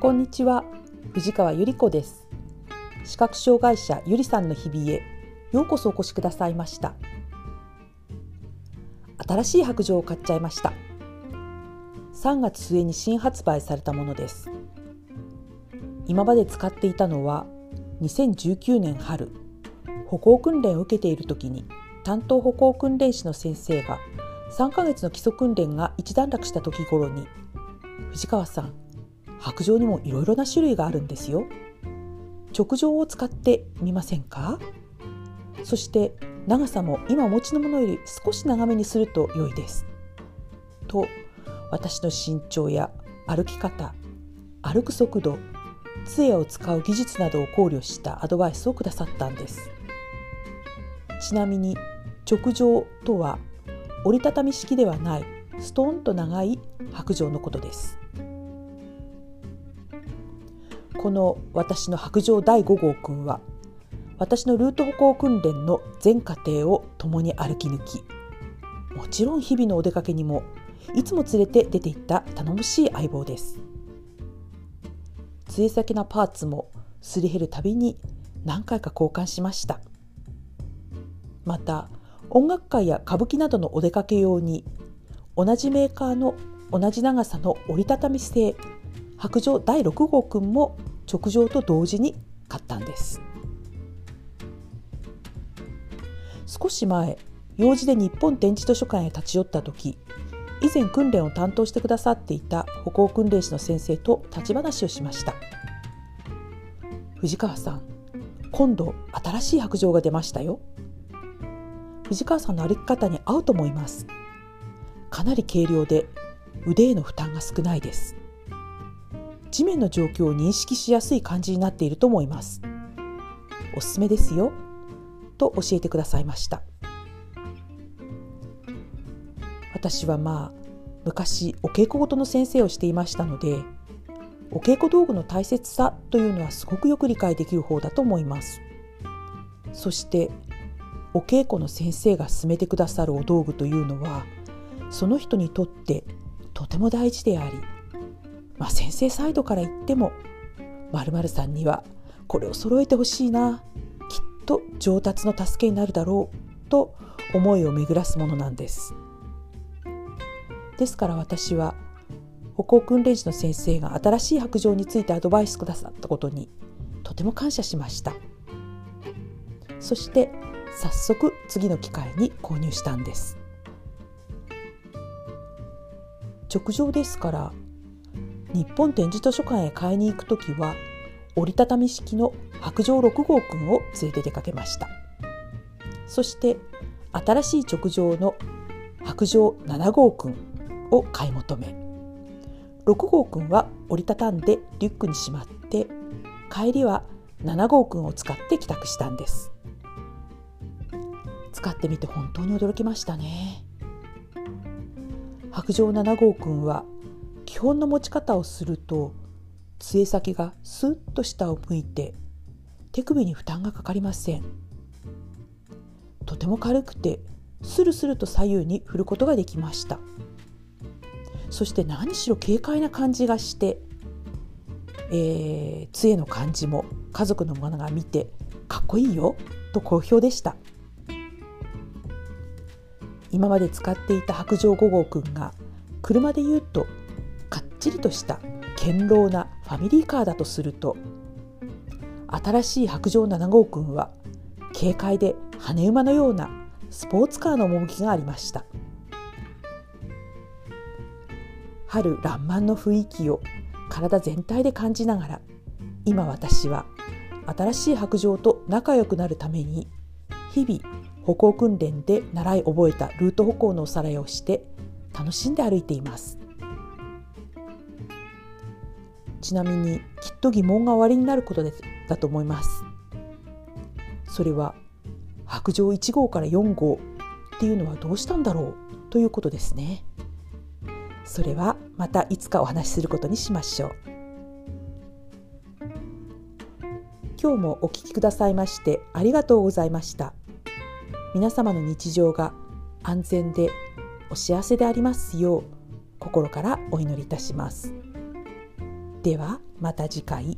こんにちは、藤川ゆり子です。視覚障害者ゆりさんの日々へようこそお越しくださいました。新しい白杖を買っちゃいました。3月末に新発売されたものです。今まで使っていたのは2019年春、歩行訓練を受けている時に担当歩行訓練士の先生が3ヶ月の基礎訓練が一段落した時頃に、藤川さん、白杖にもいろいろな種類があるんですよ。直杖を使ってみませんか？そして長さも今お持ちのものより少し長めにすると良いです。と、私の身長や歩き方、歩く速度、杖を使う技術などを考慮したアドバイスをくださったんです。ちなみに直杖とは折りたたみ式ではないストーンと長い白杖のことです。この私の白杖第5号くんは、私のルート歩行訓練の全過程を共に歩き抜き、もちろん日々のお出かけにもいつも連れて出ていった頼もしい相棒です。杖先のパーツもすり減るたびに何回か交換しました。また、音楽会や歌舞伎などのお出かけ用に、同じメーカーの同じ長さの折りたたみ製白杖第6号くんも直杖と同時に買ったんです。少し前、用事で日本電子図書館へ立ち寄った時、以前訓練を担当してくださっていた歩行訓練士の先生と立ち話をしました。藤川さん、今度新しい白杖が出ましたよ。藤川さんの歩き方に合うと思います。かなり軽量で腕への負担が少ないです。地面の状況を認識しやすい感じになっていると思います。おすすめですよ、と教えてくださいました。私は昔お稽古事の先生をしていましたので、お稽古道具の大切さというのはすごくよく理解できる方だと思います。そしてお稽古の先生が勧めてくださるお道具というのは、その人にとってとても大事であり、先生サイドから言っても、○○さんにはこれを揃えてほしいな、きっと上達の助けになるだろうと思いを巡らすものなんです。ですから私は、歩行訓練士の先生が新しい白杖についてアドバイスくださったことにとても感謝しました。そして早速次の機会に購入したんです。直杖ですから、日本展示図書館へ買いに行くときは、折りたたみ式の白杖6号くんを連れて出かけました。そして新しい直杖の白杖7号くんを買い求め、6号くんは折りたたんでリュックにしまって、帰りは7号くんを使って帰宅したんです。使ってみて本当に驚きましたね。白杖7号くんは、基本の持ち方をすると、杖先がスッと下を向いて、手首に負担がかかりません。とても軽くて、スルスルと左右に振ることができました。そして何しろ軽快な感じがして、杖の感じも家族の者が見て、かっこいいよと好評でした。今まで使っていた白杖5号くんが、車で言うと、きっちりとした堅牢なファミリーカーだとすると、新しい白杖7号くんは軽快で羽馬のようなスポーツカーの趣がありました。春爛漫の雰囲気を体全体で感じながら、今私は新しい白杖と仲良くなるために、日々歩行訓練で習い覚えたルート歩行のおさらいをして楽しんで歩いています。ちなみにきっと疑問が終わりになることだと思います。それは白杖1号から4号っていうのはどうしたんだろうということですね。それはまたいつかお話しすることにしましょう。今日もお聞きくださいましてありがとうございました。皆様の日常が安全でお幸せでありますよう、心からお祈りいたします。ではまた次回。